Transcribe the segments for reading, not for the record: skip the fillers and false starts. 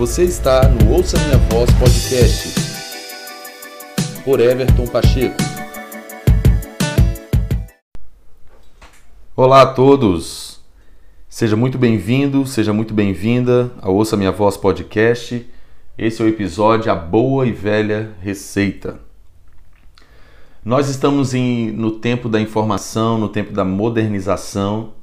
Você está no Ouça Minha Voz Podcast, por Everton Pacheco. Olá a todos, seja muito bem-vindo, seja muito bem-vinda ao Ouça Minha Voz Podcast. Esse é o episódio A Boa e Velha Receita. Nós estamos no tempo da informação, no tempo da modernização.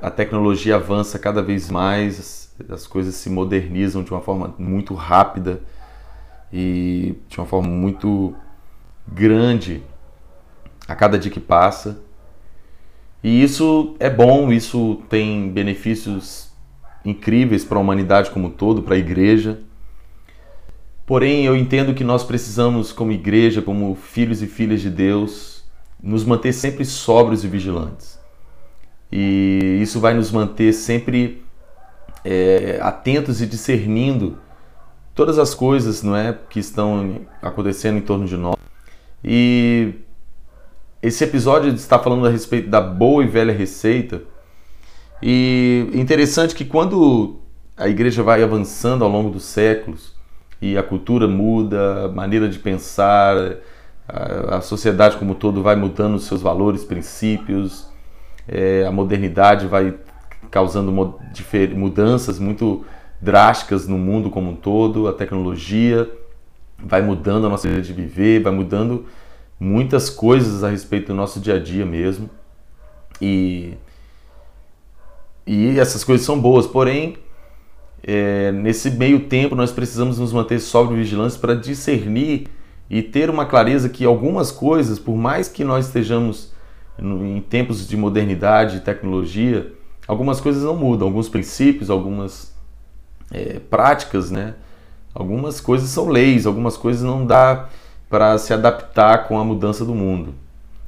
A tecnologia avança cada vez mais, as coisas se modernizam de uma forma muito rápida e de uma forma muito grande a cada dia que passa. E isso é bom, isso tem benefícios incríveis para a humanidade como um todo, para a igreja. Porém, eu entendo que nós precisamos, como igreja, como filhos e filhas de Deus, nos manter sempre sóbrios e vigilantes. E isso vai nos manter sempre atentos e discernindo todas as coisas, não é, que estão acontecendo em torno de nós. E esse episódio está falando a respeito da boa e velha receita. E interessante que quando a igreja vai avançando ao longo dos séculos e a cultura muda, a maneira de pensar, a sociedade como um todo vai mudando os seus valores, princípios. A modernidade vai causando mudanças muito drásticas no mundo como um todo. A tecnologia vai mudando a nossa maneira de viver, vai mudando muitas coisas a respeito do nosso dia a dia mesmo. E essas coisas são boas, porém, nesse meio tempo nós precisamos nos manter sóbrios e vigilantes para discernir e ter uma clareza que algumas coisas, por mais que nós estejamos em tempos de modernidade e tecnologia, algumas coisas não mudam, alguns princípios, algumas práticas, né? Algumas coisas são leis, algumas coisas não dá para se adaptar com a mudança do mundo.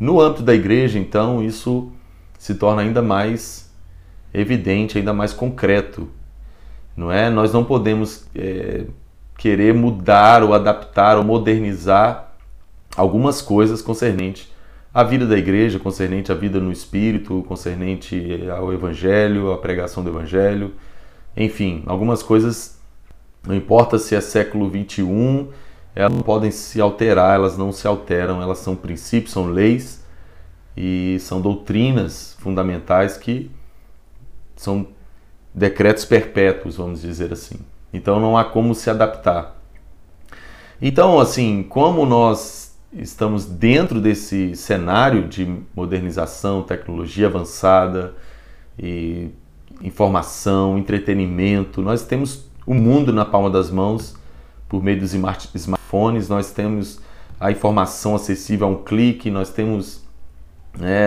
No âmbito da igreja, então, isso se torna ainda mais evidente, ainda mais concreto, não é? Nós não podemos querer mudar ou adaptar ou modernizar algumas coisas concernentes a vida da igreja, concernente à vida no Espírito, concernente ao Evangelho, à pregação do Evangelho. Enfim, algumas coisas, não importa se é século XXI, elas não podem se alterar, elas não se alteram, elas são princípios, são leis e são doutrinas fundamentais que são decretos perpétuos, vamos dizer assim. Então não há como se adaptar. Então, assim, como nós estamos dentro desse cenário de modernização, tecnologia avançada, e informação, entretenimento. Nós temos o mundo na palma das mãos por meio dos smartphones, nós temos a informação acessível a um clique, nós temos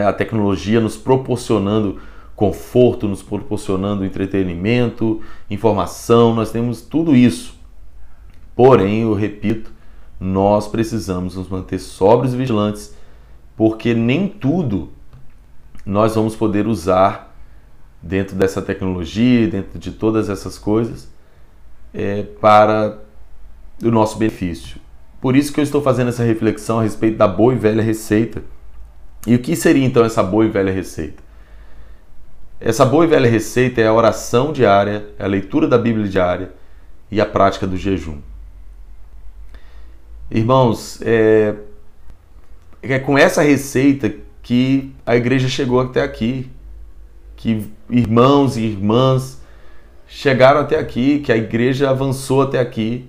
a tecnologia nos proporcionando conforto, nos proporcionando entretenimento, informação, nós temos tudo isso. Porém, eu repito, nós precisamos nos manter sóbrios e vigilantes, porque nem tudo nós vamos poder usar dentro dessa tecnologia, dentro de todas essas coisas, para o nosso benefício. Por isso que eu estou fazendo essa reflexão a respeito da boa e velha receita. E o que seria então essa boa e velha receita? Essa boa e velha receita é a oração diária, a leitura da Bíblia diária e a prática do jejum. Irmãos, é com essa receita que a igreja chegou até aqui, que irmãos e irmãs chegaram até aqui, que a igreja avançou até aqui.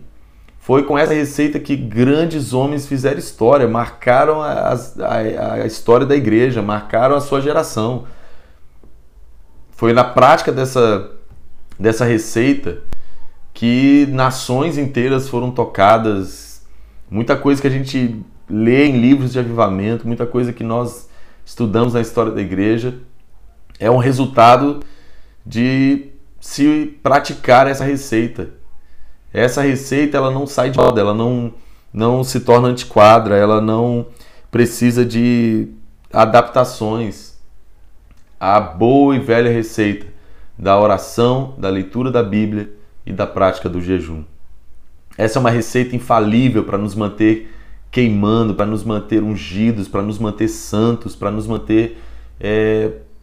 Foi com essa receita que grandes homens fizeram história, marcaram a história da igreja, marcaram a sua geração. Foi na prática dessa receita que nações inteiras foram tocadas. Muita coisa que a gente lê em livros de avivamento, muita coisa que nós estudamos na história da igreja, é um resultado de se praticar essa receita. Essa receita, ela não sai de moda, ela não se torna antiquada, ela não precisa de adaptações. A boa e velha receita da oração, da leitura da Bíblia e da prática do jejum. Essa é uma receita infalível para nos manter queimando, para nos manter ungidos, para nos manter santos, para nos manter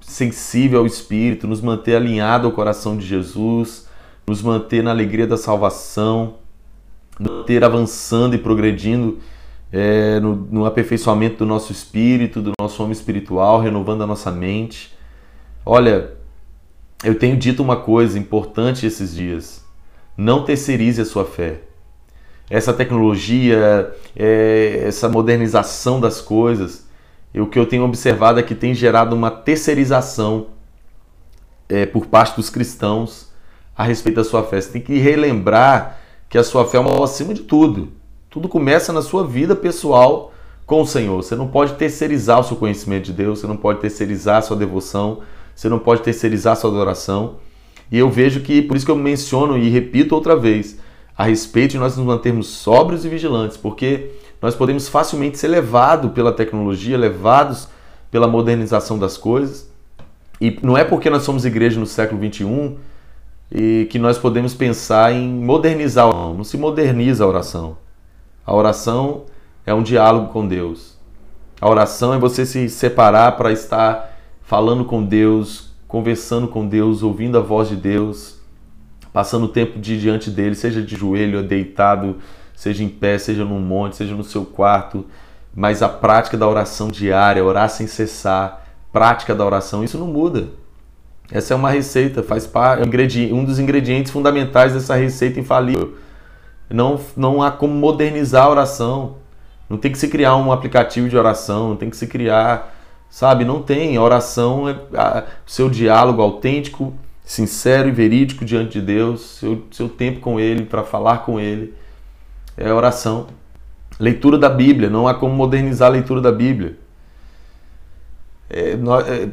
sensível ao Espírito, nos manter alinhado ao coração de Jesus, nos manter na alegria da salvação, nos manter avançando e progredindo no aperfeiçoamento do nosso espírito, do nosso homem espiritual, renovando a nossa mente. Olha, eu tenho dito uma coisa importante esses dias: não terceirize a sua fé. Essa tecnologia, essa modernização das coisas, o que eu tenho observado é que tem gerado uma terceirização por parte dos cristãos a respeito da sua fé. Você tem que relembrar que a sua fé é uma acima de tudo. Tudo começa na sua vida pessoal com o Senhor. Você não pode terceirizar o seu conhecimento de Deus, você não pode terceirizar a sua devoção, você não pode terceirizar a sua adoração. E eu vejo que, por isso que eu menciono e repito outra vez, a respeito de nós nos mantermos sóbrios e vigilantes, porque nós podemos facilmente ser levados pela tecnologia, levados pela modernização das coisas. E não é porque nós somos igreja no século XXI e que nós podemos pensar em modernizar a oração. Não se moderniza a oração. A oração é um diálogo com Deus. A oração é você se separar para estar falando com Deus, conversando com Deus, ouvindo a voz de Deus, passando o tempo diante dele, seja de joelho, deitado, seja em pé, seja num monte, seja no seu quarto. Mas a prática da oração diária, orar sem cessar, prática da oração, isso não muda. Essa é uma receita, faz parte, um dos ingredientes fundamentais dessa receita infalível. Não há como modernizar a oração. Não tem que se criar um aplicativo de oração, não tem que se criar, sabe? Não tem. A oração é o seu diálogo autêntico, sincero e verídico diante de Deus, seu tempo com Ele, para falar com Ele. É a oração. Leitura da Bíblia. Não há como modernizar a leitura da Bíblia.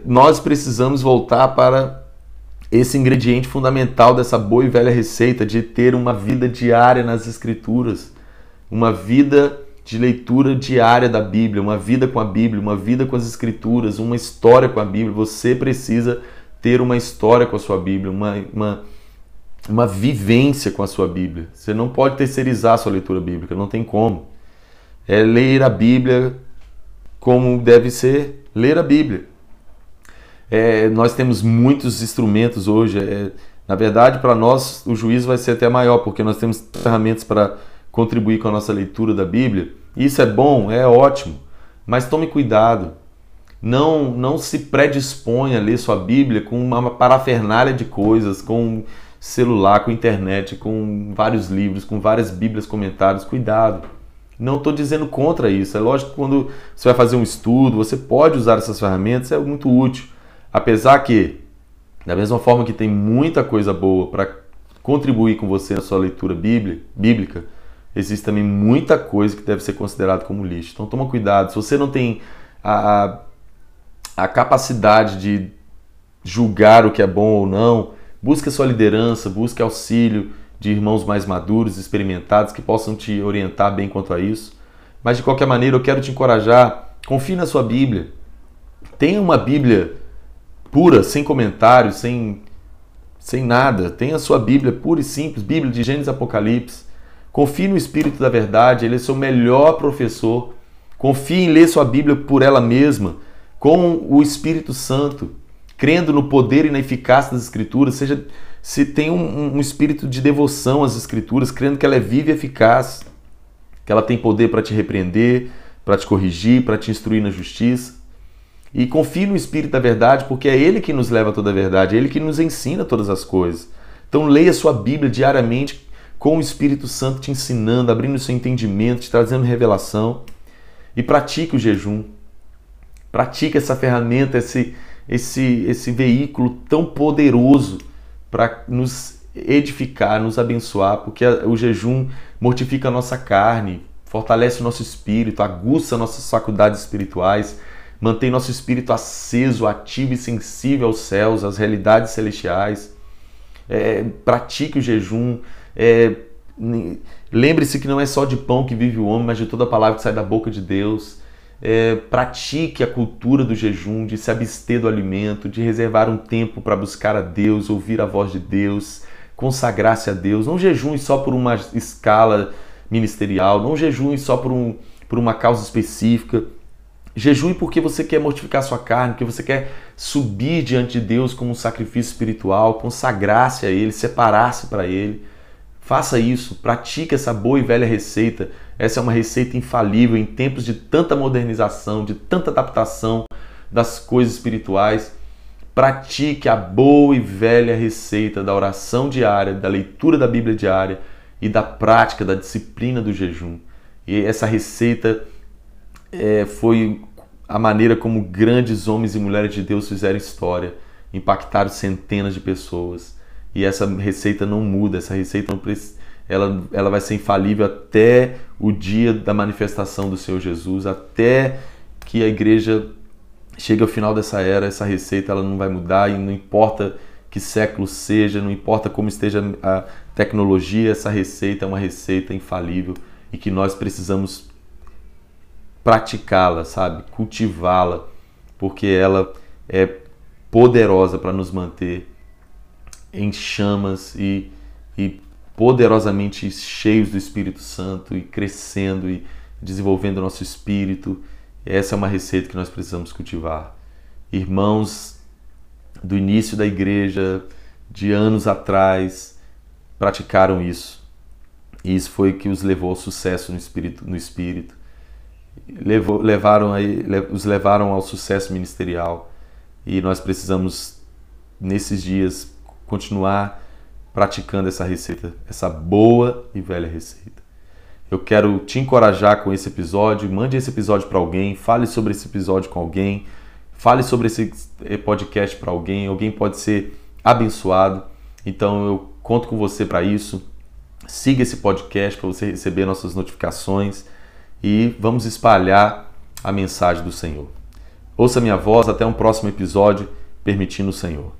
Nós precisamos voltar para esse ingrediente fundamental dessa boa e velha receita de ter uma vida diária nas Escrituras, uma vida de leitura diária da Bíblia, uma vida com a Bíblia, uma vida com as Escrituras, uma história com a Bíblia. Você precisa ter uma história com a sua Bíblia, uma vivência com a sua Bíblia. Você não pode terceirizar a sua leitura bíblica, não tem como. É ler a Bíblia como deve ser, ler a Bíblia. Nós temos muitos instrumentos hoje. Na verdade, para nós, o juízo vai ser até maior, porque nós temos ferramentas para contribuir com a nossa leitura da Bíblia. Isso é bom, é ótimo, mas tome cuidado. Não se predisponha a ler sua Bíblia com uma parafernália de coisas, com celular, com internet, com vários livros, com várias Bíblias, comentários. Cuidado. Não estou dizendo contra isso. É lógico que quando você vai fazer um estudo, você pode usar essas ferramentas, é muito útil. Apesar que, da mesma forma que tem muita coisa boa para contribuir com você na sua leitura bíblica, existe também muita coisa que deve ser considerada como lixo. Então toma cuidado. Se você não tem a capacidade de julgar o que é bom ou não, busque a sua liderança, busque auxílio de irmãos mais maduros, experimentados, que possam te orientar bem quanto a isso. Mas de qualquer maneira, eu quero te encorajar, confie na sua Bíblia. Tenha uma Bíblia pura, sem comentários, sem nada. Tenha a sua Bíblia pura e simples, Bíblia de Gênesis e Apocalipse. Confie no Espírito da Verdade, ele é seu melhor professor. Confie em ler sua Bíblia por ela mesma, com o Espírito Santo, crendo no poder e na eficácia das Escrituras. Seja, se tem um espírito de devoção às Escrituras, crendo que ela é viva e eficaz, que ela tem poder para te repreender, para te corrigir, para te instruir na justiça. E confie no Espírito da Verdade, porque é Ele que nos leva a toda a verdade, é Ele que nos ensina todas as coisas. Então leia sua Bíblia diariamente com o Espírito Santo te ensinando, abrindo o seu entendimento, te trazendo revelação. E pratique o jejum. Pratique essa ferramenta, esse veículo tão poderoso para nos edificar, nos abençoar, porque o jejum mortifica a nossa carne, fortalece o nosso espírito, aguça nossas faculdades espirituais, mantém nosso espírito aceso, ativo e sensível aos céus, às realidades celestiais. Pratique o jejum. Lembre-se que não é só de pão que vive o homem, mas de toda a palavra que sai da boca de Deus. Pratique a cultura do jejum, de se abster do alimento, de reservar um tempo para buscar a Deus, ouvir a voz de Deus, consagrar-se a Deus. Não jejum só por uma escala ministerial, não jejum só por uma causa específica. Jejue porque você quer mortificar sua carne, porque você quer subir diante de Deus como um sacrifício espiritual, consagrar-se a Ele, separar-se para Ele. Faça isso, pratique essa boa e velha receita. Essa é uma receita infalível em tempos de tanta modernização, de tanta adaptação das coisas espirituais. Pratique a boa e velha receita da oração diária, da leitura da Bíblia diária e da prática, da disciplina do jejum. E essa receita foi a maneira como grandes homens e mulheres de Deus fizeram história, impactaram centenas de pessoas. E essa receita não muda, essa receita não, ela vai ser infalível até o dia da manifestação do Senhor Jesus, até que a igreja chegue ao final dessa era. Essa receita ela não vai mudar, e não importa que século seja, não importa como esteja a tecnologia, essa receita é uma receita infalível e que nós precisamos praticá-la, sabe? Cultivá-la, porque ela é poderosa para nos manter em chamas e poderosamente cheios do Espírito Santo e crescendo e desenvolvendo o nosso espírito. Essa é uma receita que nós precisamos cultivar. Irmãos do início da igreja, de anos atrás, praticaram isso. E isso foi o que os levou ao sucesso no espírito. Os levaram ao sucesso ministerial. E nós precisamos, nesses dias, continuar praticando essa receita, essa boa e velha receita. Eu quero te encorajar com esse episódio. Mande esse episódio para alguém, fale sobre esse episódio com alguém, fale sobre esse podcast para alguém. Alguém pode ser abençoado. Então eu conto com você para isso. Siga esse podcast para você receber nossas notificações e vamos espalhar a mensagem do Senhor. Ouça minha voz, até um próximo episódio, permitindo o Senhor.